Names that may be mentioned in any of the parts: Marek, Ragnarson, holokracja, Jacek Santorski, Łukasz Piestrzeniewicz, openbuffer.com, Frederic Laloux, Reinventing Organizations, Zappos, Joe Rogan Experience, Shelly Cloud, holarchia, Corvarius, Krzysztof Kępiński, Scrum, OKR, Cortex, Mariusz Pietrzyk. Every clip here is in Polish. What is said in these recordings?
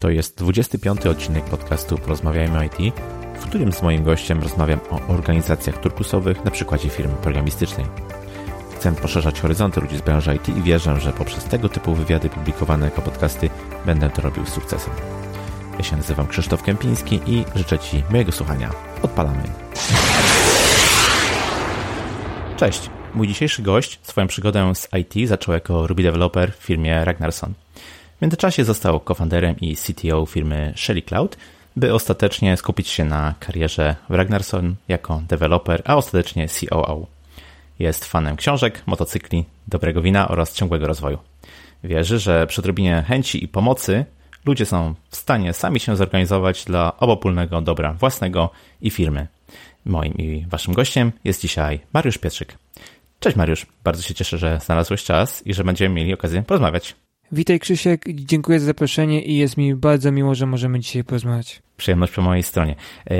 To jest 25. odcinek podcastu Porozmawiajmy IT, w którym z moim gościem rozmawiam o organizacjach turkusowych na przykładzie firmy programistycznej. Chcę poszerzać horyzonty ludzi z branży IT i wierzę, że poprzez tego typu wywiady publikowane jako podcasty będę to robił z sukcesem. Ja się nazywam Krzysztof Kępiński i życzę Ci miłego słuchania. Odpalamy! Cześć! Mój dzisiejszy gość swoją przygodę z IT zaczął jako Ruby Developer w firmie Ragnarson. W międzyczasie został co-founderem i CTO firmy Shelly Cloud, by ostatecznie skupić się na karierze w Ragnarson jako deweloper, a ostatecznie COO. Jest fanem książek, motocykli, dobrego wina oraz ciągłego rozwoju. Wierzy, że przy odrobinie chęci i pomocy ludzie są w stanie sami się zorganizować dla obopólnego dobra własnego i firmy. Moim i waszym gościem jest dzisiaj Mariusz Pietrzyk. Cześć Mariusz, bardzo się cieszę, że znalazłeś czas i że będziemy mieli okazję porozmawiać. Witaj Krzysiek, dziękuję za zaproszenie i jest mi bardzo miło, że możemy dzisiaj porozmawiać. Przyjemność po mojej stronie.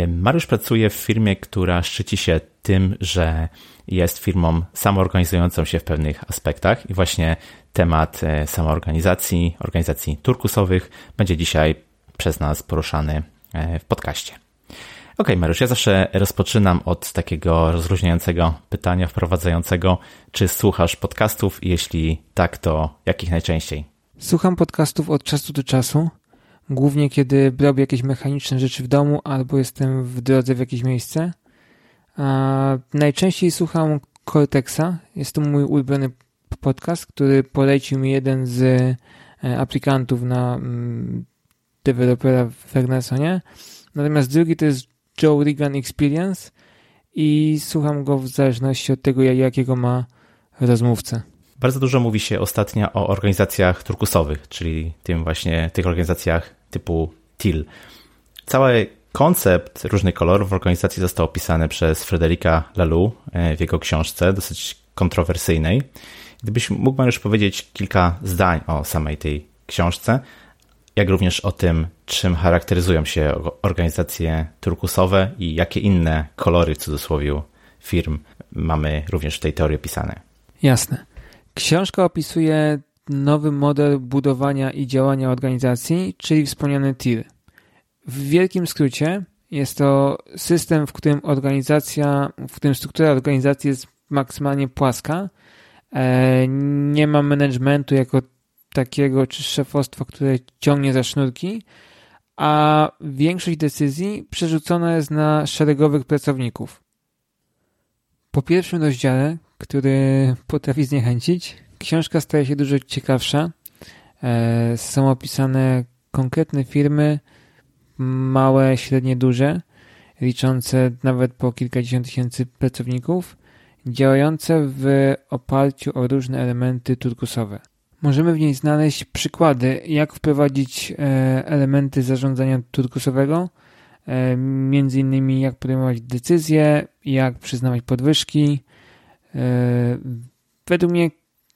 Mariusz pracuje w firmie, która szczyci się tym, że jest firmą samoorganizującą się w pewnych aspektach i właśnie temat samoorganizacji, organizacji turkusowych będzie dzisiaj przez nas poruszany w podcaście. Okej, Mariusz, ja zawsze rozpoczynam od takiego rozluźniającego pytania wprowadzającego. Czy słuchasz podcastów? Jeśli tak, to jakich najczęściej? Słucham podcastów od czasu do czasu, głównie kiedy robię jakieś mechaniczne rzeczy w domu albo jestem w drodze w jakieś miejsce. Najczęściej słucham Cortexa. Jest to mój ulubiony podcast, który polecił mi jeden z aplikantów na dewelopera w Ragnarssonie. Natomiast drugi to jest Joe Rogan Experience i słucham go w zależności od tego, jakiego ma rozmówcę. Bardzo dużo mówi się ostatnio o organizacjach turkusowych, czyli tym właśnie tych organizacjach typu TIL. Cały koncept różnych kolorów w organizacji został opisany przez Frederica Laloux w jego książce, dosyć kontrowersyjnej. Gdybyś mógł pan już powiedzieć kilka zdań o samej tej książce, jak również o tym, czym charakteryzują się organizacje turkusowe i jakie inne kolory, w cudzysłowie, firm mamy również w tej teorii opisane. Jasne. Książka opisuje nowy model budowania i działania organizacji, czyli wspomniany TIL. W wielkim skrócie jest to system, w którym struktura organizacji jest maksymalnie płaska. Nie ma managementu jako takiego czy szefostwa, które ciągnie za sznurki, a większość decyzji przerzucona jest na szeregowych pracowników. Po pierwszym rozdziale, który potrafi zniechęcić, książka staje się dużo ciekawsza. Są opisane konkretne firmy, małe, średnie, duże, liczące nawet po kilkadziesiąt tysięcy pracowników, działające w oparciu o różne elementy turkusowe. Możemy w niej znaleźć przykłady, jak wprowadzić elementy zarządzania turkusowego, m.in. jak podejmować decyzje, jak przyznawać podwyżki. Według mnie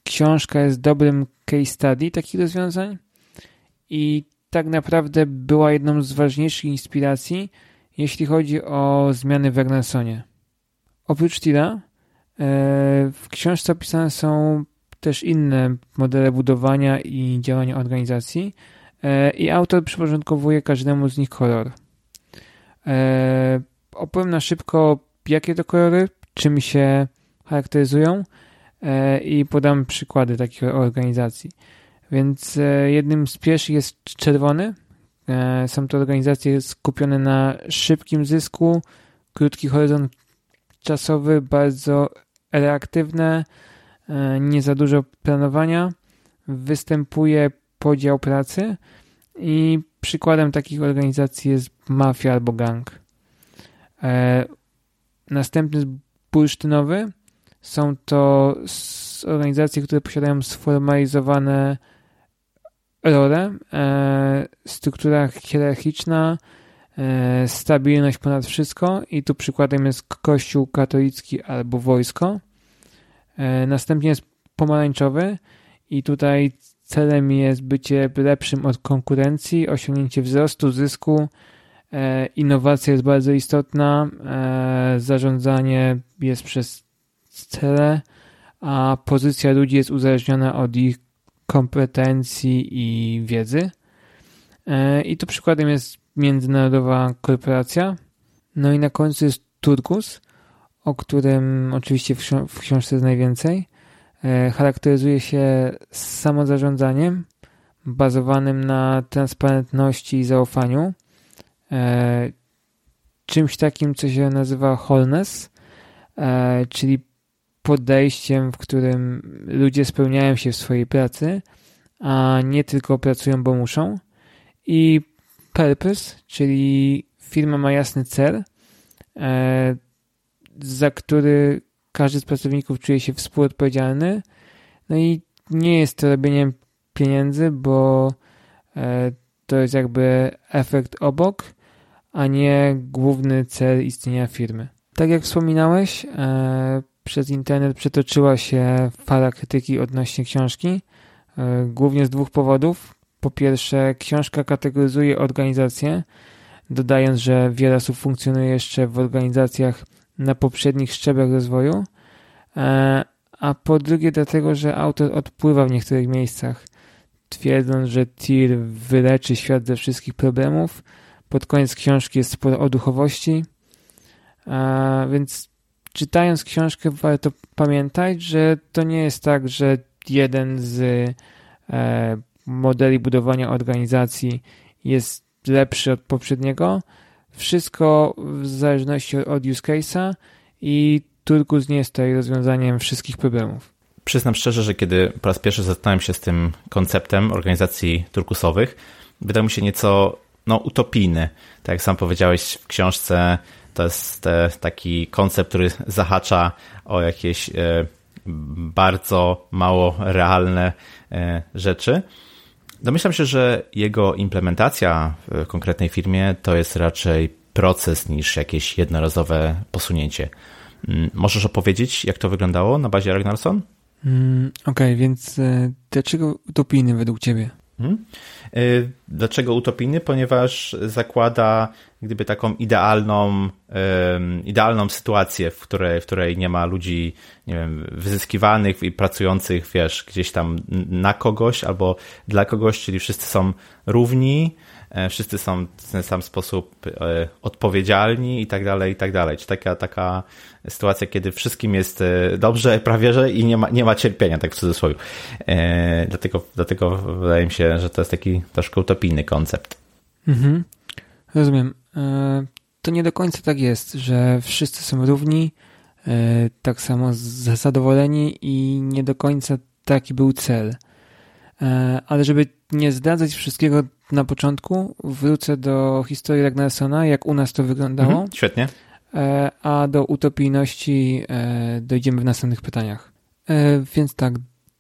książka jest dobrym case study takich rozwiązań i tak naprawdę była jedną z ważniejszych inspiracji, jeśli chodzi o zmiany w Ragnarssonie. Oprócz TIL-a w książce opisane są też inne modele budowania i działania organizacji i autor przyporządkowuje każdemu z nich kolor. Opowiem na szybko, jakie to kolory, czym się charakteryzują i podam przykłady takich organizacji. Więc jednym z pierwszych jest czerwony. Są to organizacje skupione na szybkim zysku, krótki horyzont czasowy, bardzo reaktywne, nie za dużo planowania, występuje podział pracy i przykładem takich organizacji jest mafia albo gang. Następny jest bursztynowy. Są to organizacje, które posiadają sformalizowane role, struktura hierarchiczna, stabilność ponad wszystko i tu przykładem jest Kościół katolicki albo wojsko. Następnie jest pomarańczowy i tutaj celem jest bycie lepszym od konkurencji, osiągnięcie wzrostu, zysku, innowacja jest bardzo istotna, zarządzanie jest przez cele, a pozycja ludzi jest uzależniona od ich kompetencji i wiedzy. I tu przykładem jest międzynarodowa korporacja. No i na końcu jest turkus, o którym oczywiście w książce jest najwięcej. Charakteryzuje się samozarządzaniem bazowanym na transparentności i zaufaniu. Czymś takim, co się nazywa wholeness, czyli podejściem, w którym ludzie spełniają się w swojej pracy, a nie tylko pracują, bo muszą. I purpose, czyli firma ma jasny cel, za który każdy z pracowników czuje się współodpowiedzialny. No i nie jest to robieniem pieniędzy, bo to jest jakby efekt obok, a nie główny cel istnienia firmy. Tak jak wspominałeś, przez internet przetoczyła się fala krytyki odnośnie książki, głównie z dwóch powodów. Po pierwsze, książka kategoryzuje organizacje, dodając, że wiele osób funkcjonuje jeszcze w organizacjach na poprzednich szczeblach rozwoju, a po drugie dlatego, że autor odpływa w niektórych miejscach, twierdząc, że TIR wyleczy świat ze wszystkich problemów. Pod koniec książki jest sporo o duchowości, więc czytając książkę warto pamiętać, że to nie jest tak, że jeden z modeli budowania organizacji jest lepszy od poprzedniego. Wszystko w zależności od use case'a i turkus nie jest tutaj rozwiązaniem wszystkich problemów. Przyznam szczerze, że kiedy po raz pierwszy zatknąłem się z tym konceptem organizacji turkusowych, wydał mi się nieco utopijny. Tak jak sam powiedziałeś w książce, to jest taki koncept, który zahacza o jakieś bardzo mało realne rzeczy. Domyślam się, że jego implementacja w konkretnej firmie to jest raczej proces niż jakieś jednorazowe posunięcie. Możesz opowiedzieć, jak to wyglądało na bazie Ragnarson? Okej, więc dlaczego utopijny według ciebie? Dlaczego utopijny? Ponieważ zakłada gdyby taką idealną sytuację, w której nie ma ludzi, nie wiem, wyzyskiwanych i pracujących, wiesz, gdzieś tam na kogoś albo dla kogoś, czyli wszyscy są równi, wszyscy są w ten sam sposób odpowiedzialni i tak dalej, i tak dalej. Czy taka sytuacja, kiedy wszystkim jest dobrze, prawie że i nie ma cierpienia, tak w cudzysłowie. Dlatego wydaje mi się, że to jest taki troszkę utopijny koncept. Mhm. Rozumiem. To nie do końca tak jest, że wszyscy są równi, tak samo zadowoleni i nie do końca taki był cel. Ale żeby nie zdradzać wszystkiego na początku, wrócę do historii Ragnarsona, jak u nas to wyglądało. Świetnie. A do utopijności dojdziemy w następnych pytaniach. Więc tak,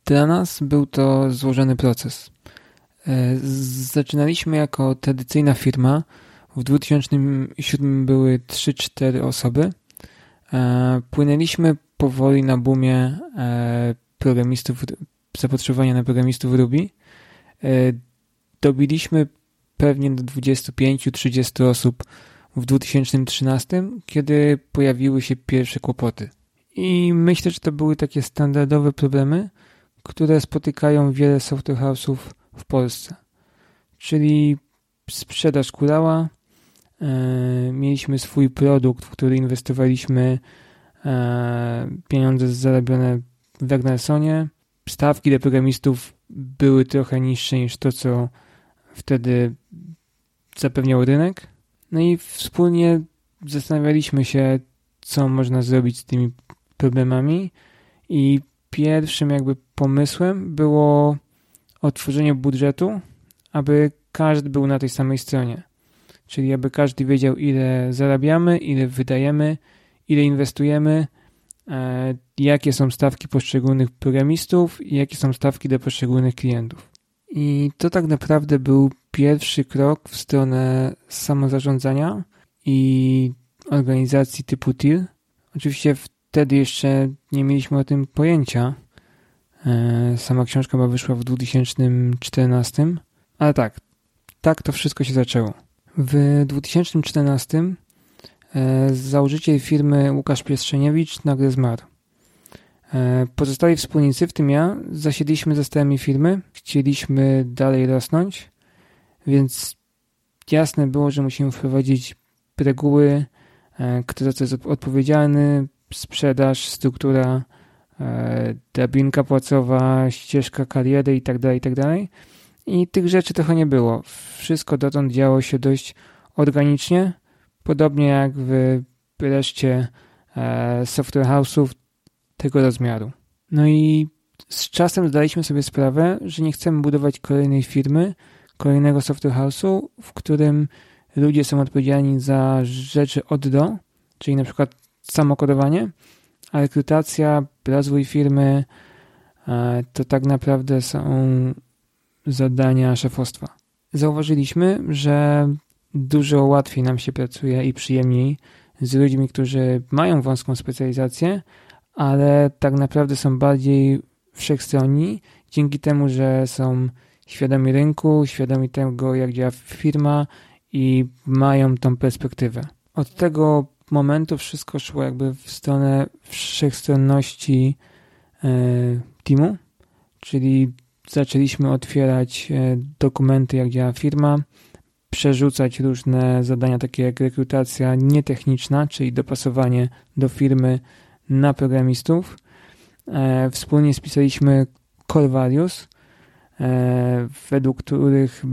dla nas był to złożony proces. Zaczynaliśmy jako tradycyjna firma. W 2007 były 3-4 osoby. Płynęliśmy powoli na boomie programistów, zapotrzebowania na programistów Ruby. Dobiliśmy pewnie do 25-30 osób w 2013, kiedy pojawiły się pierwsze kłopoty. I myślę, że to były takie standardowe problemy, które spotykają wiele software house'ów w Polsce. Czyli sprzedaż kulała, mieliśmy swój produkt, w który inwestowaliśmy pieniądze zarobione w Ragnarssonie. Stawki dla programistów były trochę niższe niż to, co wtedy zapewniał rynek. No i wspólnie zastanawialiśmy się, co można zrobić z tymi problemami. I pierwszym jakby pomysłem było otworzenie budżetu, aby każdy był na tej samej stronie. Czyli aby każdy wiedział, ile zarabiamy, ile wydajemy, ile inwestujemy, jakie są stawki poszczególnych programistów i jakie są stawki dla poszczególnych klientów. I to tak naprawdę był pierwszy krok w stronę samozarządzania i organizacji typu TIR. Oczywiście wtedy jeszcze nie mieliśmy o tym pojęcia. Sama książka wyszła w 2014, ale tak to wszystko się zaczęło. W 2014 założyciel firmy Łukasz Piestrzeniewicz nagle zmarł. Pozostali wspólnicy, w tym ja, zasiedliśmy za stołami firmy, chcieliśmy dalej rosnąć, Więc jasne było, że musimy wprowadzić reguły, kto za co jest odpowiedzialny, sprzedaż, struktura, drabinka płacowa, ścieżka kariery itd., itd. I tych rzeczy trochę nie było. Wszystko dotąd działo się dość organicznie, podobnie jak w reszcie software house'ów tego rozmiaru. No i z czasem zdaliśmy sobie sprawę, że nie chcemy budować kolejnej firmy, kolejnego software house'u, w którym ludzie są odpowiedzialni za rzeczy od do, czyli na przykład samokodowanie, a rekrutacja, rozwój firmy to tak naprawdę są zadania szefostwa. Zauważyliśmy, że dużo łatwiej nam się pracuje i przyjemniej z ludźmi, którzy mają wąską specjalizację, ale tak naprawdę są bardziej wszechstronni dzięki temu, że są świadomi rynku, świadomi tego, jak działa firma i mają tą perspektywę. Od tego momentu wszystko szło jakby w stronę wszechstronności teamu, czyli zaczęliśmy otwierać dokumenty, jak działa firma, przerzucać różne zadania takie jak rekrutacja nietechniczna, czyli dopasowanie do firmy na programistów. Wspólnie spisaliśmy core values, według których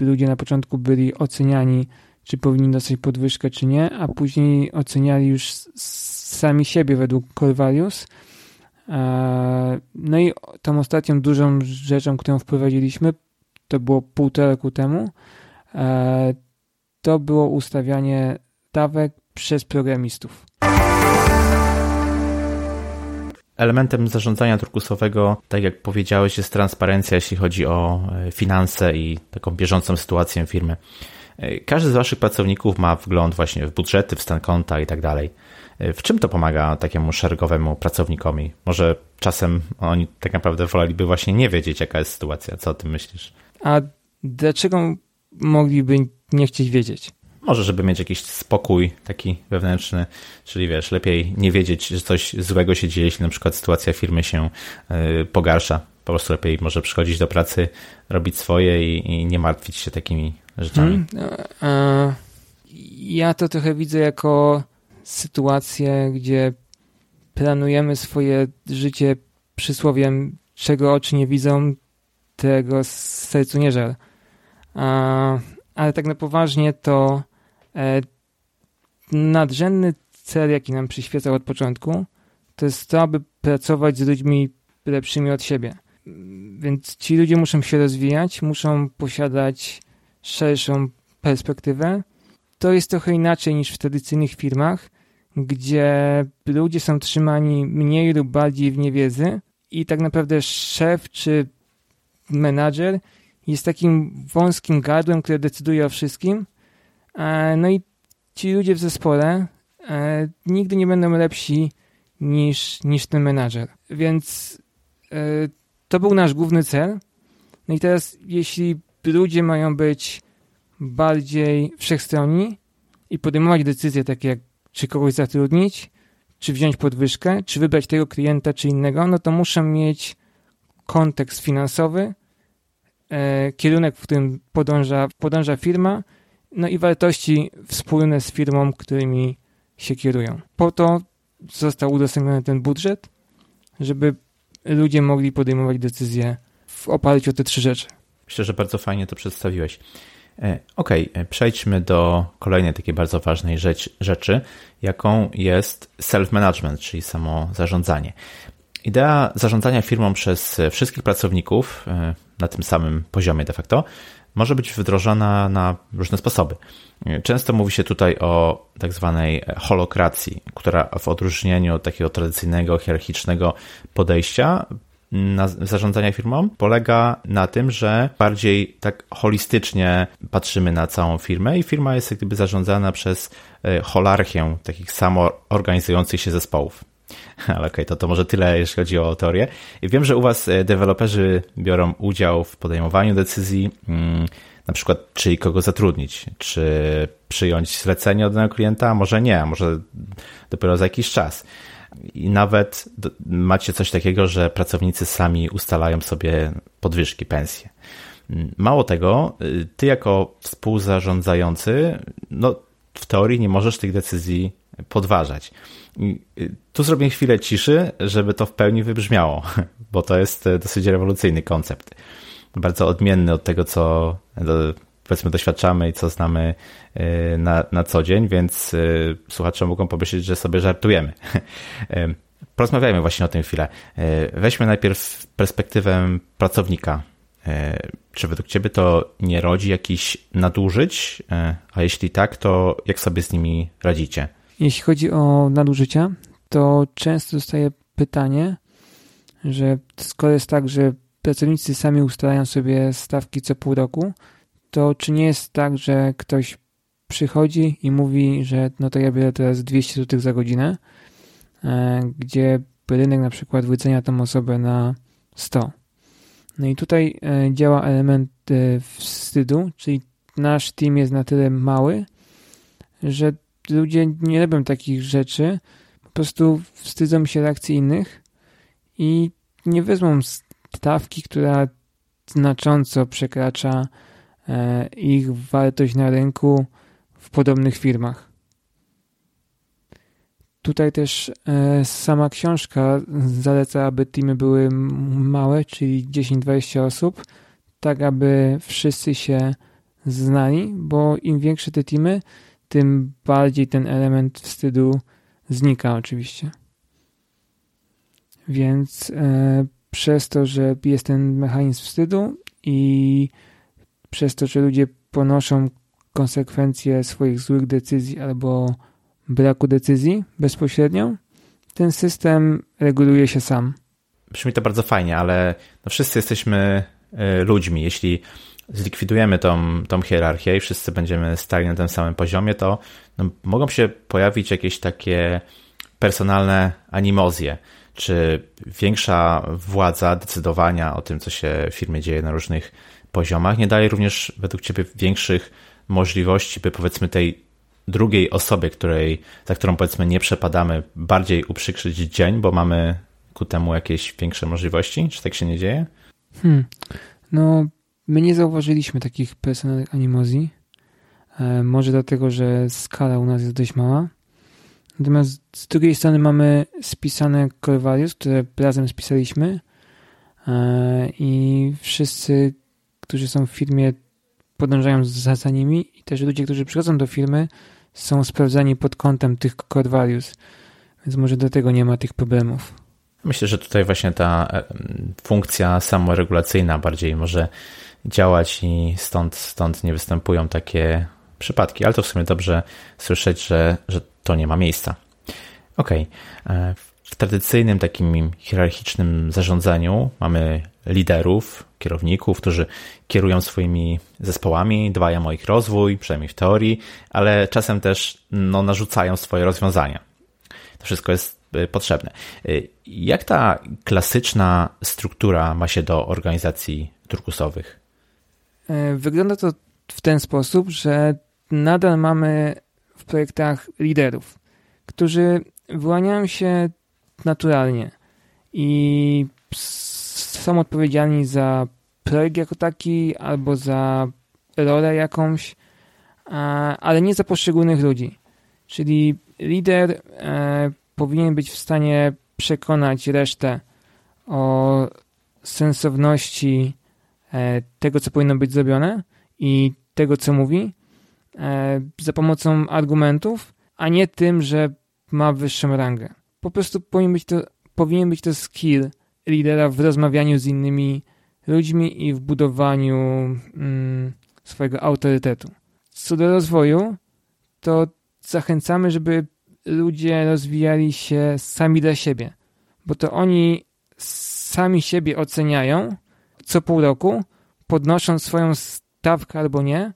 ludzie na początku byli oceniani, czy powinni dostać podwyżkę, czy nie, a później oceniali już sami siebie według core values. No i tą ostatnią dużą rzeczą, którą wprowadziliśmy, to było półtora roku temu, to było ustawianie stawek przez programistów. Elementem zarządzania turkusowego, tak jak powiedziałeś, jest transparencja, jeśli chodzi o finanse i taką bieżącą sytuację firmy. Każdy z waszych pracowników ma wgląd właśnie w budżety, w stan konta i tak dalej. W czym to pomaga takiemu szeregowemu pracownikowi? Może czasem oni tak naprawdę woleliby właśnie nie wiedzieć, jaka jest sytuacja. Co o tym myślisz? A dlaczego mogliby nie chcieć wiedzieć? Może, żeby mieć jakiś spokój taki wewnętrzny, czyli wiesz, lepiej nie wiedzieć, że coś złego się dzieje, jeśli na przykład sytuacja firmy się pogarsza. Po prostu lepiej może przychodzić do pracy, robić swoje i nie martwić się takimi rzeczami. Ja to trochę widzę jako sytuację, gdzie planujemy swoje życie przysłowiem, czego oczy nie widzą, tego sercu nie żal. Ale tak na poważnie to nadrzędny cel, jaki nam przyświecał od początku, to jest to, aby pracować z ludźmi lepszymi od siebie. Więc ci ludzie muszą się rozwijać, muszą posiadać szerszą perspektywę. To jest trochę inaczej niż w tradycyjnych firmach, gdzie ludzie są trzymani mniej lub bardziej w niewiedzy i tak naprawdę szef czy menadżer jest takim wąskim gardłem, które decyduje o wszystkim. No i ci ludzie w zespole nigdy nie będą lepsi niż ten menadżer. Więc to był nasz główny cel. No i teraz, jeśli ludzie mają być bardziej wszechstronni i podejmować decyzje takie jak czy kogoś zatrudnić, czy wziąć podwyżkę, czy wybrać tego klienta, czy innego, no to muszą mieć kontekst finansowy, kierunek, w którym podąża firma, no i wartości wspólne z firmą, którymi się kierują. Po to został udostępniony ten budżet, żeby ludzie mogli podejmować decyzje w oparciu o te trzy rzeczy. Myślę, że bardzo fajnie to przedstawiłeś. Okej, przejdźmy do kolejnej takiej bardzo ważnej rzeczy, jaką jest self-management, czyli samozarządzanie. Idea zarządzania firmą przez wszystkich pracowników na tym samym poziomie de facto może być wdrożona na różne sposoby. Często mówi się tutaj o tak zwanej holokracji, która w odróżnieniu od takiego tradycyjnego, hierarchicznego podejścia zarządzania firmą polega na tym, że bardziej tak holistycznie patrzymy na całą firmę i firma jest jak gdyby zarządzana przez holarchię takich samoorganizujących się zespołów. Ale okej, to może tyle, jeśli chodzi o teorię. Wiem, że u was deweloperzy biorą udział w podejmowaniu decyzji, na przykład czy kogo zatrudnić, czy przyjąć zlecenie od danego klienta, a może nie, a może dopiero za jakiś czas. I nawet macie coś takiego, że pracownicy sami ustalają sobie podwyżki, pensje. Mało tego, ty jako współzarządzający, no w teorii nie możesz tych decyzji podważać. Tu zrobię chwilę ciszy, żeby to w pełni wybrzmiało, bo to jest dosyć rewolucyjny koncept. Bardzo odmienny od tego, co powiedzmy doświadczamy i co znamy na co dzień, więc słuchacze mogą pomyśleć, że sobie żartujemy. Porozmawiajmy właśnie o tym chwilę. Weźmy najpierw perspektywę pracownika. Czy według ciebie to nie rodzi jakichś nadużyć? A jeśli tak, to jak sobie z nimi radzicie? Jeśli chodzi o nadużycia, to często dostaję pytanie, że skoro jest tak, że pracownicy sami ustalają sobie stawki co pół roku, to czy nie jest tak, że ktoś przychodzi i mówi, że no to ja biorę teraz 200 zł za godzinę, gdzie rynek na przykład wycenia tą osobę na 100. No i tutaj działa element wstydu, czyli nasz team jest na tyle mały, że ludzie nie robią takich rzeczy, po prostu wstydzą się reakcji innych i nie wezmą stawki, która znacząco przekracza ich wartość na rynku w podobnych firmach. Tutaj też sama książka zaleca, aby teamy były małe, czyli 10-20 osób, tak aby wszyscy się znali, bo im większe te teamy, tym bardziej ten element wstydu znika oczywiście. Więc przez to, że jest ten mechanizm wstydu i przez to, że ludzie ponoszą konsekwencje swoich złych decyzji albo braku decyzji bezpośrednio, ten system reguluje się sam. Brzmi to bardzo fajnie, ale no wszyscy jesteśmy ludźmi. Jeśli zlikwidujemy tą hierarchię i wszyscy będziemy stali na tym samym poziomie, to no, mogą się pojawić jakieś takie personalne animozje, czy większa władza decydowania o tym, co się w firmie dzieje na różnych poziomach, nie daje również według ciebie większych możliwości, by powiedzmy tej drugiej osobie, za którą powiedzmy nie przepadamy, bardziej uprzykrzyć dzień, bo mamy ku temu jakieś większe możliwości? Czy tak się nie dzieje? No, my nie zauważyliśmy takich personalnych animozji. Może dlatego, że skala u nas jest dość mała. Natomiast z drugiej strony mamy spisane core values, które razem spisaliśmy i wszyscy, którzy są w firmie, podążają za nimi i też ludzie, którzy przychodzą do firmy, są sprawdzani pod kątem tych core values, więc może dlatego nie ma tych problemów. Myślę, że tutaj właśnie ta funkcja samoregulacyjna bardziej może działać i stąd nie występują takie przypadki, ale to w sumie dobrze słyszeć, że to nie ma miejsca. Okej. W tradycyjnym takim hierarchicznym zarządzaniu mamy liderów, kierowników, którzy kierują swoimi zespołami, dbają o ich rozwój, przynajmniej w teorii, ale czasem też no, narzucają swoje rozwiązania. To wszystko jest potrzebne. Jak ta klasyczna struktura ma się do organizacji turkusowych? Wygląda to w ten sposób, że nadal mamy w projektach liderów, którzy wyłaniają się naturalnie i są odpowiedzialni za projekt jako taki albo za rolę jakąś, ale nie za poszczególnych ludzi. Czyli lider powinien być w stanie przekonać resztę o sensowności tego, co powinno być zrobione i tego, co mówi, za pomocą argumentów, a nie tym, że ma wyższą rangę. Po prostu powinien być to skill lidera w rozmawianiu z innymi ludźmi i w budowaniu swojego autorytetu. Co do rozwoju, to zachęcamy, żeby ludzie rozwijali się sami dla siebie, bo to oni sami siebie oceniają co pół roku, podnosząc swoją stawkę albo nie.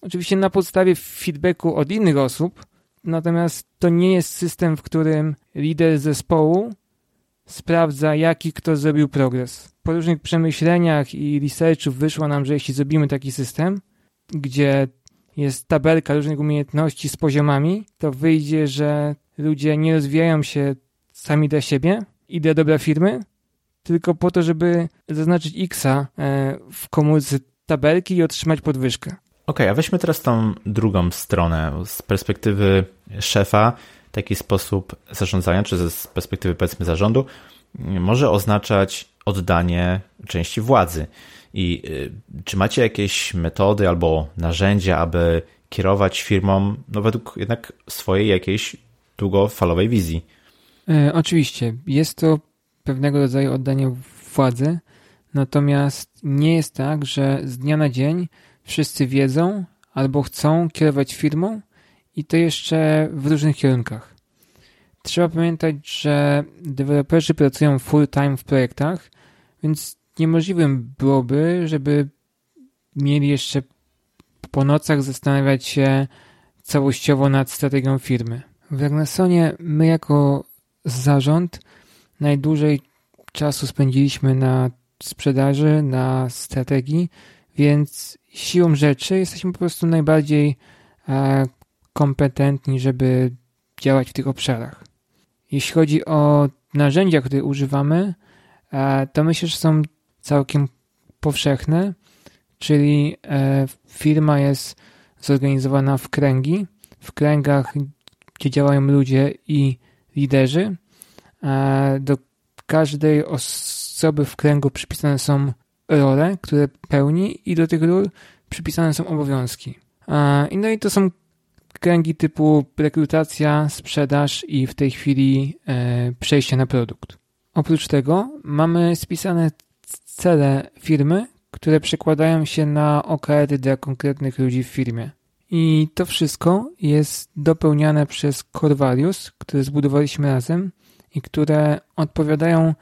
Oczywiście na podstawie feedbacku od innych osób, natomiast to nie jest system, w którym lider zespołu sprawdza, jaki kto zrobił progres. Po różnych przemyśleniach i researchu wyszło nam, że jeśli zrobimy taki system, gdzie jest tabelka różnych umiejętności z poziomami, to wyjdzie, że ludzie nie rozwijają się sami dla siebie i dla dobra firmy, tylko po to, żeby zaznaczyć X-a w komórce tabelki i otrzymać podwyżkę. Okej, a weźmy teraz tą drugą stronę. Z perspektywy szefa taki sposób zarządzania, czy z perspektywy powiedzmy zarządu, może oznaczać oddanie części władzy. I czy macie jakieś metody albo narzędzia, aby kierować firmą no według jednak swojej jakiejś długofalowej wizji? Oczywiście. Jest to pewnego rodzaju oddanie władzy, natomiast nie jest tak, że z dnia na dzień wszyscy wiedzą albo chcą kierować firmą i to jeszcze w różnych kierunkach. Trzeba pamiętać, że deweloperzy pracują full-time w projektach, więc niemożliwym byłoby, żeby mieli jeszcze po nocach zastanawiać się całościowo nad strategią firmy. W Ragnarsonie my jako zarząd najdłużej czasu spędziliśmy na sprzedaży, na strategii, więc siłą rzeczy jesteśmy po prostu najbardziej kompetentni, żeby działać w tych obszarach. Jeśli chodzi o narzędzia, które używamy, to myślę, że są całkiem powszechne, czyli firma jest zorganizowana w kręgi, w kręgach, gdzie działają ludzie i liderzy. Do każdej osoby w kręgu przypisane są role, które pełni i do tych ról przypisane są obowiązki. No i to są kręgi typu rekrutacja, sprzedaż i w tej chwili przejście na produkt. Oprócz tego mamy spisane cele firmy, które przekładają się na OKR-y dla konkretnych ludzi w firmie. I to wszystko jest dopełniane przez Corvarius, które zbudowaliśmy razem i które odpowiadają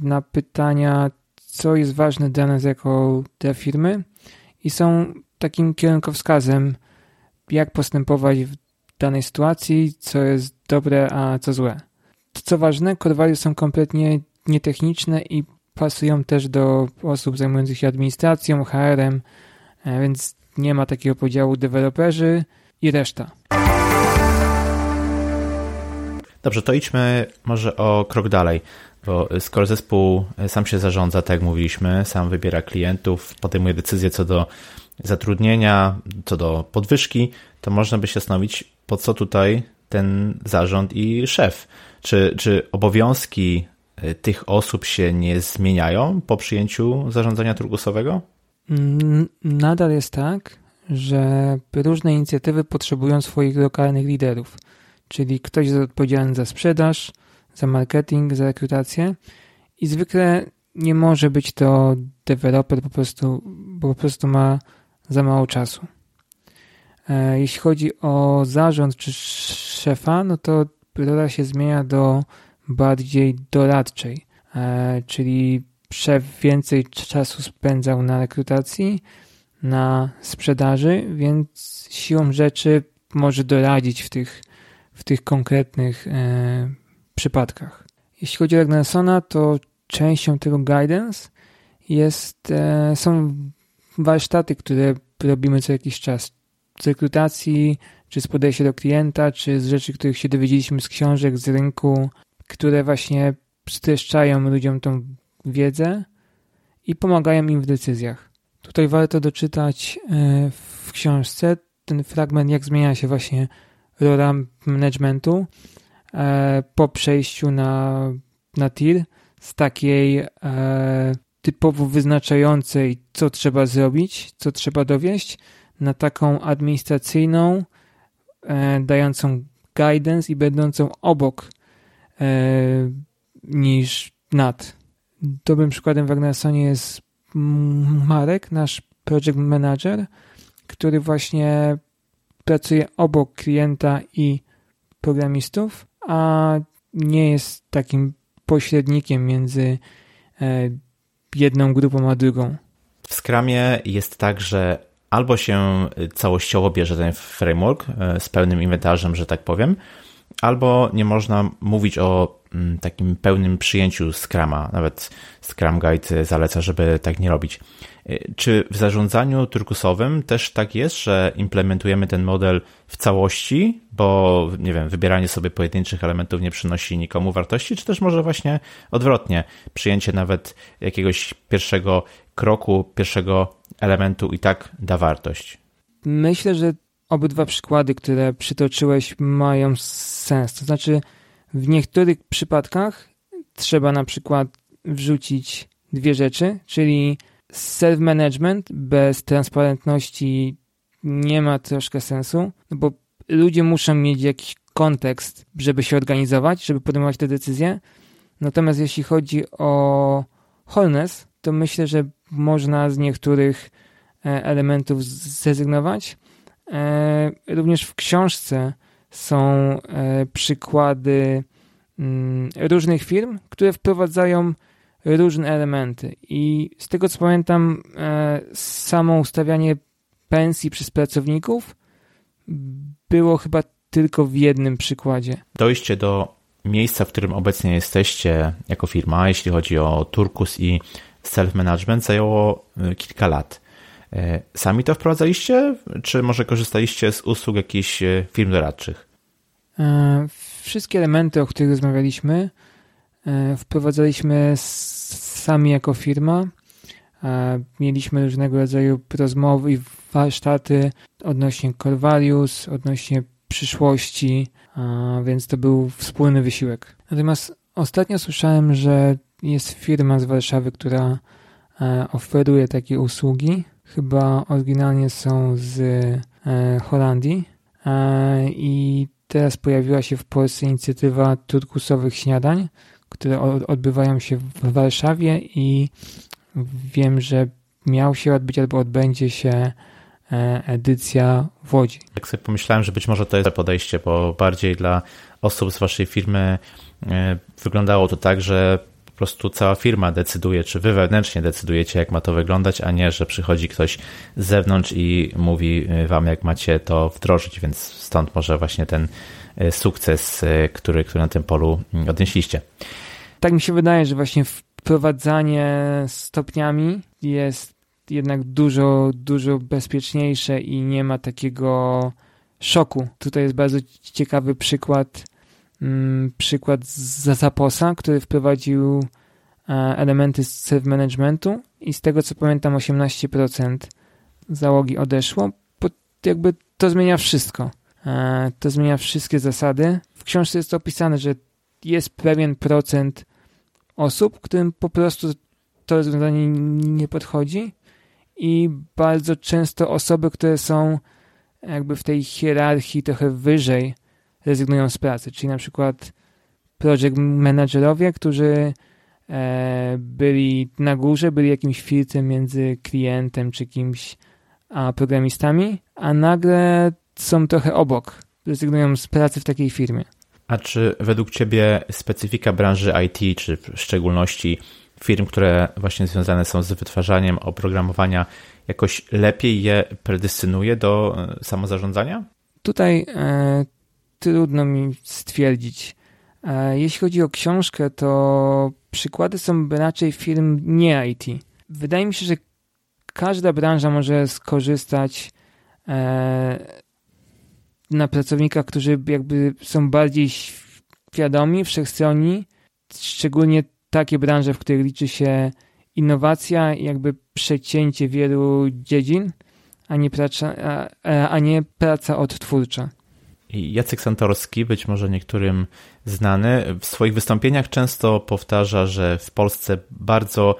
na pytania, co jest ważne dla nas jako dla firmy i są takim kierunkowskazem, jak postępować w danej sytuacji, co jest dobre, a co złe. Co ważne, Corvarius są kompletnie nietechniczne i pasują też do osób zajmujących się administracją, HR-em, więc nie ma takiego podziału deweloperzy i reszta. Dobrze, to idźmy może o krok dalej, bo skoro zespół sam się zarządza, tak jak mówiliśmy, sam wybiera klientów, podejmuje decyzje co do zatrudnienia, co do podwyżki, to można by się zastanowić, po co tutaj ten zarząd i szef. Czy obowiązki tych osób się nie zmieniają po przyjęciu zarządzania turkusowego? Nadal jest tak, że różne inicjatywy potrzebują swoich lokalnych liderów, czyli ktoś jest odpowiedzialny za sprzedaż, za marketing, za rekrutację i zwykle nie może być to deweloper, po prostu ma za mało czasu. Jeśli chodzi o zarząd czy szefa, no to rola się zmienia do bardziej doradczej, czyli szef więcej czasu spędzał na rekrutacji, na sprzedaży, więc siłą rzeczy może doradzić w tych konkretnych przypadkach. Jeśli chodzi o Ragnarsona, to częścią tego guidance są warsztaty, które robimy co jakiś czas. Z rekrutacji, czy z podejścia do klienta, czy z rzeczy, których się dowiedzieliśmy z książek, z rynku, które właśnie streszczają ludziom tą wiedzę i pomagają im w decyzjach. Tutaj warto doczytać w książce ten fragment, jak zmienia się właśnie rola managementu po przejściu na tier z takiej typowo wyznaczającej, co trzeba zrobić, co trzeba dowieść, na taką administracyjną, dającą guidance i będącą obok niż nad. Dobrym przykładem w Ragnarsonie jest Marek, nasz project manager, który właśnie pracuje obok klienta i programistów, a nie jest takim pośrednikiem między jedną grupą a drugą. W Scrumie jest tak, że albo się całościowo bierze ten framework z pełnym inwentarzem, że tak powiem, albo nie można mówić o takim pełnym przyjęciu Scruma. Nawet Scrum Guide zaleca, żeby tak nie robić. Czy w zarządzaniu turkusowym też tak jest, że implementujemy ten model w całości, bo nie wiem, wybieranie sobie pojedynczych elementów nie przynosi nikomu wartości, czy też może właśnie odwrotnie, przyjęcie nawet jakiegoś pierwszego kroku, pierwszego elementu i tak da wartość. Myślę, że obydwa przykłady, które przytoczyłeś, mają sens. To znaczy, w niektórych przypadkach trzeba na przykład wrzucić dwie rzeczy, czyli self-management bez transparentności nie ma troszkę sensu, bo ludzie muszą mieć jakiś kontekst, żeby się organizować, żeby podejmować te decyzje. Natomiast jeśli chodzi o wholeness, to myślę, że można z niektórych elementów zrezygnować. Również w książce są przykłady różnych firm, które wprowadzają różne elementy i z tego co pamiętam samo ustawianie pensji przez pracowników było chyba tylko w jednym przykładzie. Dojście do miejsca, w którym obecnie jesteście jako firma, jeśli chodzi o turkus i self-management, zajęło kilka lat. Sami to wprowadzaliście, czy może korzystaliście z usług jakichś firm doradczych? Wszystkie elementy, o których rozmawialiśmy, wprowadzaliśmy sami jako firma. Mieliśmy różnego rodzaju rozmowy i warsztaty odnośnie core values, odnośnie przyszłości, więc to był wspólny wysiłek. Natomiast ostatnio słyszałem, że jest firma z Warszawy, która oferuje takie usługi. Chyba oryginalnie są z Holandii i teraz pojawiła się w Polsce inicjatywa turkusowych śniadań, które odbywają się w Warszawie i wiem, że miał się odbyć albo odbędzie się edycja w Łodzi. Tak sobie pomyślałem, że być może to jest podejście, bo bardziej dla osób z waszej firmy wyglądało to tak, że po prostu cała firma decyduje, czy wy wewnętrznie decydujecie, jak ma to wyglądać, a nie, że przychodzi ktoś z zewnątrz i mówi wam, jak macie to wdrożyć, więc stąd może właśnie ten sukces, który na tym polu odnieśliście. Tak mi się wydaje, że właśnie wprowadzanie stopniami jest jednak dużo bezpieczniejsze i nie ma takiego szoku. Tutaj jest bardzo ciekawy przykład z Zapposa, który wprowadził elementy z self-managementu i z tego co pamiętam 18% załogi odeszło. Jakby to zmienia wszystko. To zmienia wszystkie zasady. W książce jest to opisane, że jest pewien procent osób, którym po prostu to rozwiązanie nie podchodzi i bardzo często osoby, które są jakby w tej hierarchii trochę wyżej, rezygnują z pracy, czyli na przykład project managerowie, którzy byli na górze, byli jakimś filtrem między klientem czy kimś a programistami, a nagle są trochę obok, rezygnują z pracy w takiej firmie. A czy według ciebie specyfika branży IT, czy w szczególności firm, które właśnie związane są z wytwarzaniem oprogramowania, jakoś lepiej je predyscynuje do samozarządzania? Tutaj trudno mi stwierdzić. Jeśli chodzi o książkę, to przykłady są raczej firm nie IT. Wydaje mi się, że każda branża może skorzystać na pracownikach, którzy jakby są bardziej świadomi, wszechstronni, szczególnie takie branże, w których liczy się innowacja i jakby przecięcie wielu dziedzin, a nie praca odtwórcza. Jacek Santorski, być może niektórym znany, w swoich wystąpieniach często powtarza, że w Polsce bardzo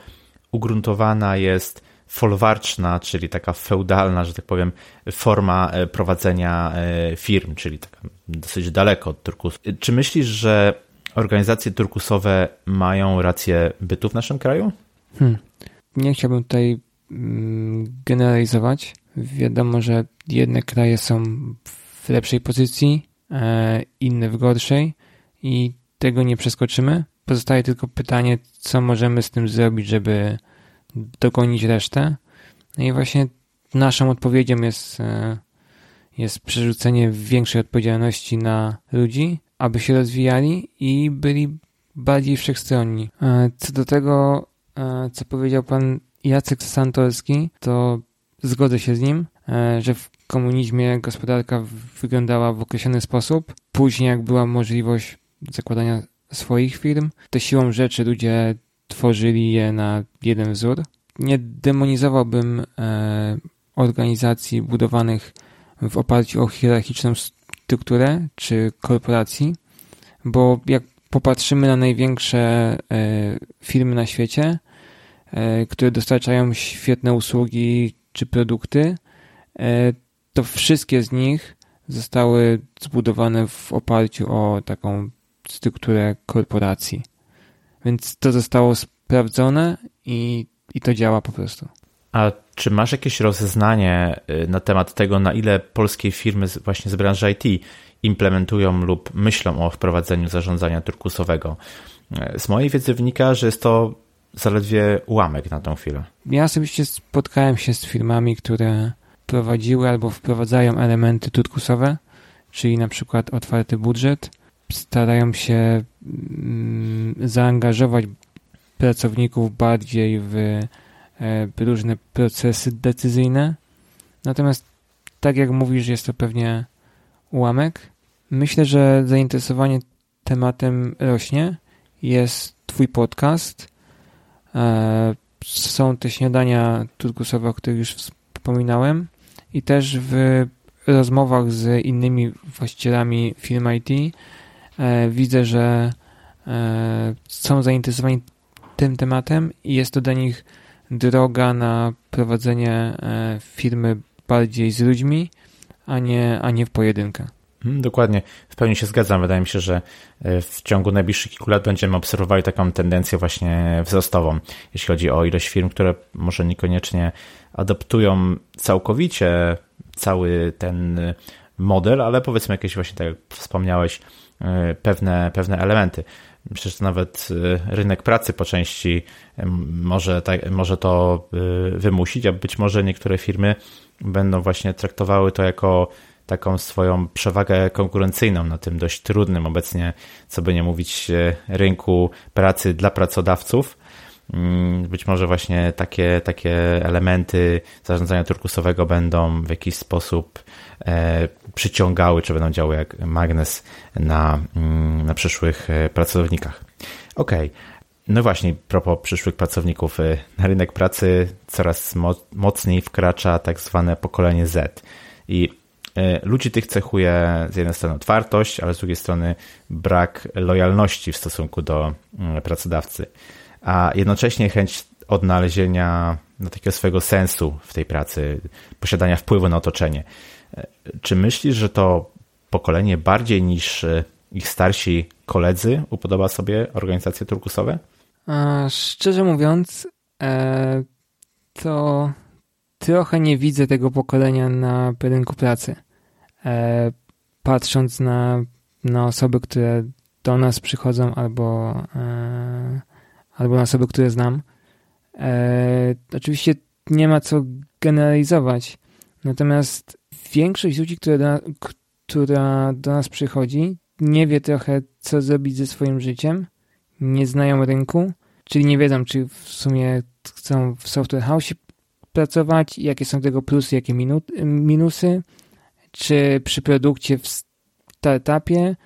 ugruntowana jest folwarczna, czyli taka feudalna, że tak powiem, forma prowadzenia firm, czyli taka dosyć daleko od turkusu. Czy myślisz, że organizacje turkusowe mają rację bytu w naszym kraju? Nie chciałbym tutaj generalizować. Wiadomo, że jedne kraje są w lepszej pozycji, inne w gorszej i tego nie przeskoczymy. Pozostaje tylko pytanie, co możemy z tym zrobić, żeby dogonić resztę. No i właśnie naszą odpowiedzią jest przerzucenie większej odpowiedzialności na ludzi, aby się rozwijali i byli bardziej wszechstronni. Co do tego, co powiedział pan Jacek Santorski, to zgodzę się z nim, że w komunizmie gospodarka wyglądała w określony sposób. Później, jak była możliwość zakładania swoich firm, to siłą rzeczy ludzie tworzyli je na jeden wzór. nie demonizowałbym organizacji budowanych w oparciu o hierarchiczną strukturę czy korporacji, bo jak popatrzymy na największe firmy na świecie, które dostarczają świetne usługi czy produkty, to wszystkie z nich zostały zbudowane w oparciu o taką strukturę korporacji. Więc to zostało sprawdzone i to działa po prostu. A czy masz jakieś rozeznanie na temat tego, na ile polskie firmy właśnie z branży IT implementują lub myślą o wprowadzeniu zarządzania turkusowego? Z mojej wiedzy wynika, że jest to zaledwie ułamek na tą chwilę. Ja osobiście spotkałem się z firmami, które prowadziły albo wprowadzają elementy turkusowe, czyli na przykład otwarty budżet. Starają się zaangażować pracowników bardziej w różne procesy decyzyjne. Natomiast tak jak mówisz, jest to pewnie ułamek. Myślę, że zainteresowanie tematem rośnie. Jest twój podcast. Są te śniadania turkusowe, o których już wspominałem. I też w rozmowach z innymi właścicielami firm IT widzę, że są zainteresowani tym tematem i jest to dla nich droga na prowadzenie firmy bardziej z ludźmi, a nie w pojedynkę. Dokładnie, w pełni się zgadzam. Wydaje mi się, że w ciągu najbliższych kilku lat będziemy obserwowali taką tendencję właśnie wzrostową, jeśli chodzi o ilość firm, które może niekoniecznie adoptują całkowicie cały ten model, ale powiedzmy jakieś właśnie, tak jak wspomniałeś, pewne elementy. Myślę, że to nawet rynek pracy po części może to wymusić, a być może niektóre firmy będą właśnie traktowały to jako taką swoją przewagę konkurencyjną na tym dość trudnym obecnie, co by nie mówić, rynku pracy dla pracodawców. Być może właśnie takie elementy zarządzania turkusowego będą w jakiś sposób przyciągały, czy będą działały jak magnes na przyszłych pracownikach. Okej. No właśnie, propos przyszłych pracowników, na rynek pracy coraz mocniej wkracza tak zwane pokolenie Z. I ludzi tych cechuje z jednej strony otwartość, ale z drugiej strony brak lojalności w stosunku do pracodawcy, a jednocześnie chęć odnalezienia takiego swojego sensu w tej pracy, posiadania wpływu na otoczenie. Czy myślisz, że to pokolenie bardziej niż ich starsi koledzy upodoba sobie organizacje turkusowe? Szczerze mówiąc, to trochę nie widzę tego pokolenia na rynku pracy. Patrząc na osoby, które do nas przychodzą albo na osoby, które znam. Oczywiście nie ma co generalizować, natomiast większość ludzi, która do nas przychodzi, nie wie trochę, co zrobić ze swoim życiem, nie znają rynku, czyli nie wiedzą, czy w sumie chcą w software house pracować, jakie są tego plusy, jakie minusy, czy przy produkcie w startupie,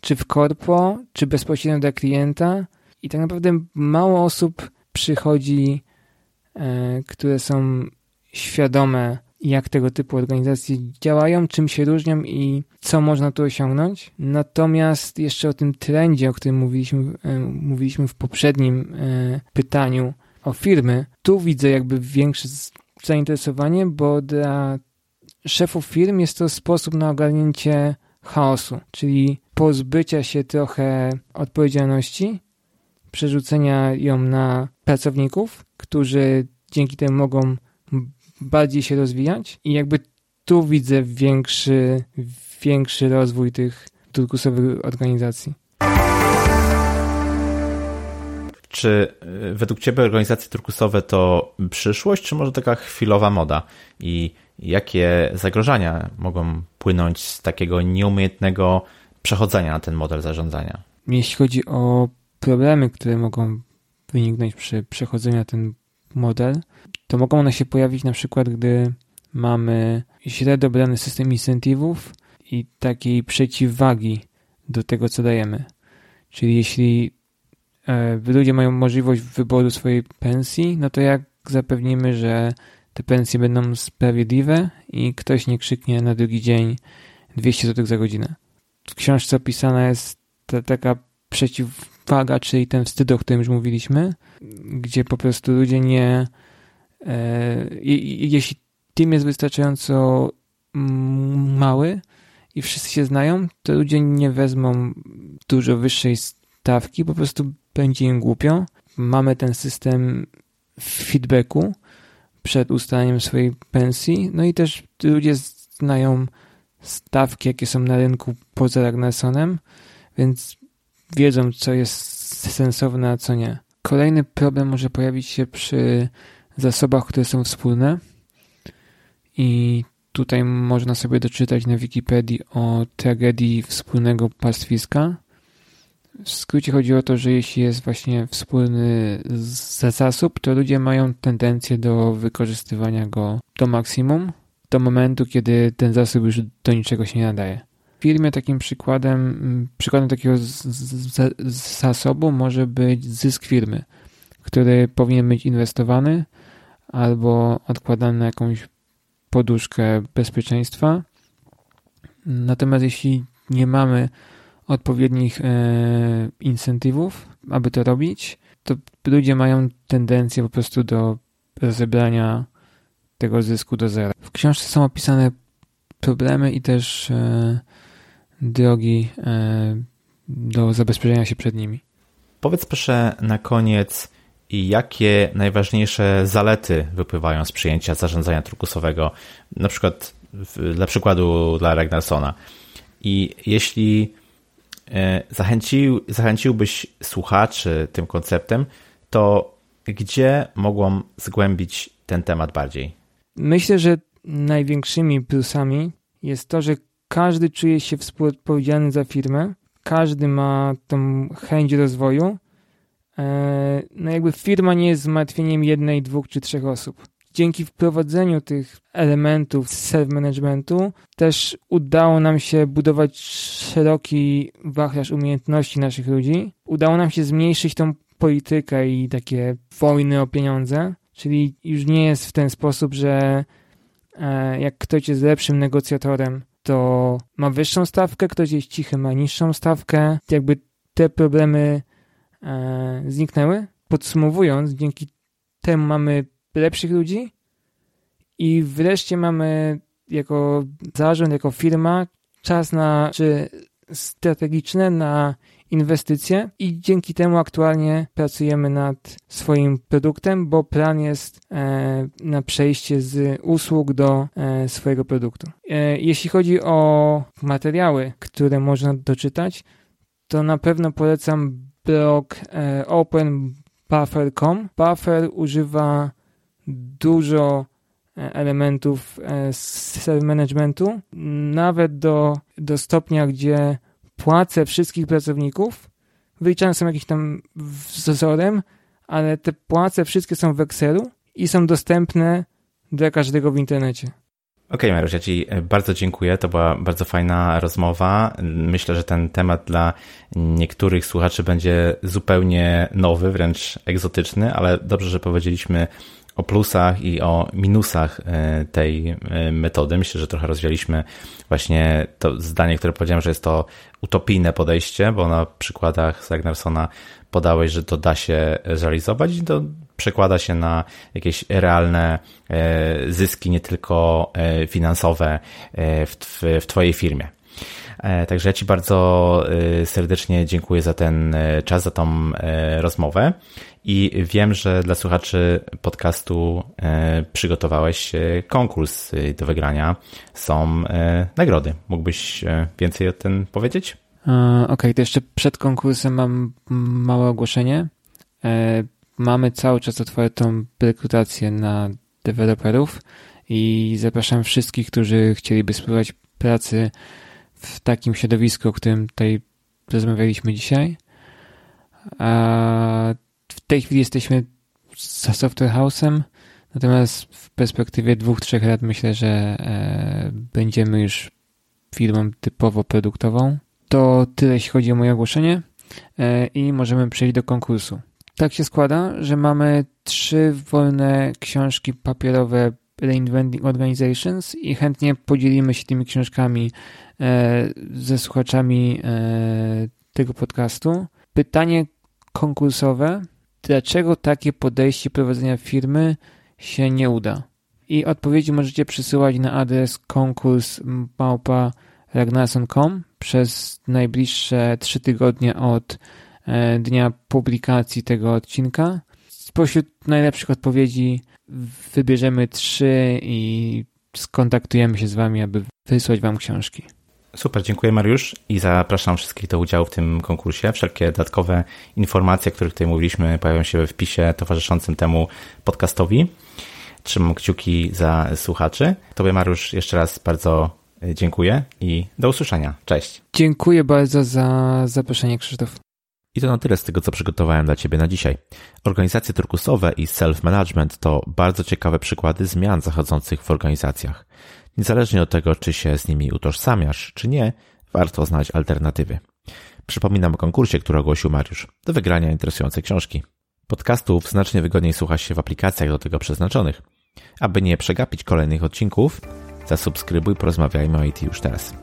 czy w korpo, czy bezpośrednio dla klienta. I tak naprawdę mało osób przychodzi, które są świadome, jak tego typu organizacje działają, czym się różnią i co można tu osiągnąć. Natomiast jeszcze o tym trendzie, o którym mówiliśmy w poprzednim pytaniu o firmy, tu widzę jakby większe zainteresowanie, bo dla szefów firm jest to sposób na ogarnięcie chaosu, czyli pozbycia się trochę odpowiedzialności, przerzucenia ją na pracowników, którzy dzięki temu mogą bardziej się rozwijać i jakby tu widzę większy rozwój tych turkusowych organizacji. Czy według Ciebie organizacje turkusowe to przyszłość, czy może taka chwilowa moda? I jakie zagrożenia mogą płynąć z takiego nieumiejętnego przechodzenia na ten model zarządzania? Jeśli chodzi o problemy, które mogą wyniknąć przy przechodzeniu na ten model, to mogą one się pojawić na przykład, gdy mamy źle dobrany system incentywów i takiej przeciwwagi do tego, co dajemy. Czyli jeśli ludzie mają możliwość wyboru swojej pensji, no to jak zapewnimy, że te pensje będą sprawiedliwe i ktoś nie krzyknie na drugi dzień 200 zł za godzinę. W książce opisana jest taka przeciwwaga, czyli ten wstyd, o którym już mówiliśmy, gdzie po prostu ludzie nie... jeśli team jest wystarczająco mały i wszyscy się znają, to ludzie nie wezmą dużo wyższej stawki, po prostu będzie im głupio. Mamy ten system feedbacku przed ustaleniem swojej pensji, no i też ludzie znają stawki, jakie są na rynku poza Ragnarsonem, więc wiedzą, co jest sensowne, a co nie. Kolejny problem może pojawić się przy zasobach, które są wspólne i tutaj można sobie doczytać na Wikipedii o tragedii wspólnego pastwiska. W skrócie chodzi o to, że jeśli jest właśnie wspólny zasób, to ludzie mają tendencję do wykorzystywania go do maksimum, do momentu, kiedy ten zasób już do niczego się nie nadaje. W firmie takim przykładem takiego zasobu może być zysk firmy, który powinien być inwestowany albo odkładany na jakąś poduszkę bezpieczeństwa. Natomiast jeśli nie mamy odpowiednich incentywów, aby to robić, to ludzie mają tendencję po prostu do rozebrania tego zysku do zera. W książce są opisane problemy i też drogi do zabezpieczenia się przed nimi. Powiedz proszę na koniec, jakie najważniejsze zalety wypływają z przyjęcia zarządzania turkusowego, na przykład dla przykładu dla Ragnarsona. I jeśli zachęciłbyś słuchaczy tym konceptem, to gdzie mogą zgłębić ten temat bardziej? Myślę, że największymi plusami jest to, że każdy czuje się współodpowiedzialny za firmę, każdy ma tą chęć rozwoju. No jakby firma nie jest zmartwieniem jednej, dwóch czy trzech osób. Dzięki wprowadzeniu tych elementów self-managementu też udało nam się budować szeroki wachlarz umiejętności naszych ludzi. Udało nam się zmniejszyć tą politykę i takie wojny o pieniądze, czyli już nie jest w ten sposób, że jak ktoś jest lepszym negocjatorem, to ma wyższą stawkę, ktoś jest cichy, ma niższą stawkę. Jakby te problemy zniknęły. Podsumowując, dzięki temu mamy lepszych ludzi i wreszcie mamy jako zarząd, jako firma czas na rzeczy strategiczne, na inwestycje i dzięki temu aktualnie pracujemy nad swoim produktem, bo plan jest na przejście z usług do swojego produktu. Jeśli chodzi o materiały, które można doczytać, to na pewno polecam blog openbuffer.com. Buffer używa dużo elementów self-managementu, nawet do stopnia, gdzie płace wszystkich pracowników wyliczane są jakimś tam wzorem, ale te płace wszystkie są w Excelu i są dostępne dla każdego w internecie. Okej, Mariusz, ja Ci bardzo dziękuję. To była bardzo fajna rozmowa. Myślę, że ten temat dla niektórych słuchaczy będzie zupełnie nowy, wręcz egzotyczny, ale dobrze, że powiedzieliśmy o plusach i o minusach tej metody. Myślę, że trochę rozwialiśmy właśnie to zdanie, które powiedziałem, że jest to utopijne podejście, bo na przykładach Ragnarsona podałeś, że to da się zrealizować i to przekłada się na jakieś realne zyski, nie tylko finansowe w Twojej firmie. Także ja Ci bardzo serdecznie dziękuję za ten czas, za tą rozmowę i wiem, że dla słuchaczy podcastu przygotowałeś konkurs do wygrania. Są nagrody. Mógłbyś więcej o tym powiedzieć? Okej, to jeszcze przed konkursem mam małe ogłoszenie. Mamy cały czas otwartą rekrutację na deweloperów i zapraszam wszystkich, którzy chcieliby spróbować pracy w takim środowisku, o którym tutaj rozmawialiśmy dzisiaj. W tej chwili jesteśmy za Software House'em, natomiast w perspektywie 2-3 lat myślę, że będziemy już firmą typowo produktową. To tyle, jeśli chodzi o moje ogłoszenie i możemy przejść do konkursu. Tak się składa, że mamy 3 wolne książki papierowe Reinventing Organizations i chętnie podzielimy się tymi książkami ze słuchaczami tego podcastu. Pytanie konkursowe. Dlaczego takie podejście prowadzenia firmy się nie uda? I odpowiedzi możecie przysyłać na adres konkurs@ragnarson.com przez najbliższe 3 tygodnie od dnia publikacji tego odcinka. Spośród najlepszych odpowiedzi wybierzemy 3 i skontaktujemy się z Wami, aby wysłać Wam książki. Super, dziękuję Mariusz i zapraszam wszystkich do udziału w tym konkursie. Wszelkie dodatkowe informacje, o których tutaj mówiliśmy, pojawią się we wpisie towarzyszącym temu podcastowi. Trzymam kciuki za słuchaczy. Tobie Mariusz jeszcze raz bardzo dziękuję i do usłyszenia. Cześć. Dziękuję bardzo za zaproszenie, Krzysztof. I to na tyle z tego, co przygotowałem dla Ciebie na dzisiaj. Organizacje turkusowe i self-management to bardzo ciekawe przykłady zmian zachodzących w organizacjach. Niezależnie od tego, czy się z nimi utożsamiasz, czy nie, warto znać alternatywy. Przypominam o konkursie, który ogłosił Mariusz. Do wygrania interesujące książki. Podcastów znacznie wygodniej słucha się w aplikacjach do tego przeznaczonych. Aby nie przegapić kolejnych odcinków, zasubskrybuj, porozmawiajmy o IT już teraz.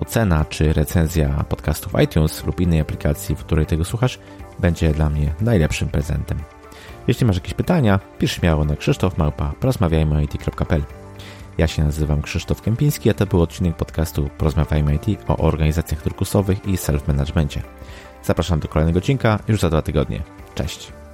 Ocena czy recenzja podcastów iTunes lub innej aplikacji, w której tego słuchasz, będzie dla mnie najlepszym prezentem. Jeśli masz jakieś pytania, pisz śmiało na krzysztof@porozmawiajmyit.pl. Ja się nazywam Krzysztof Kępiński, a to był odcinek podcastu Porozmawiajmy IT o organizacjach turkusowych i self-managemencie. Zapraszam do kolejnego odcinka już za 2 tygodnie. Cześć!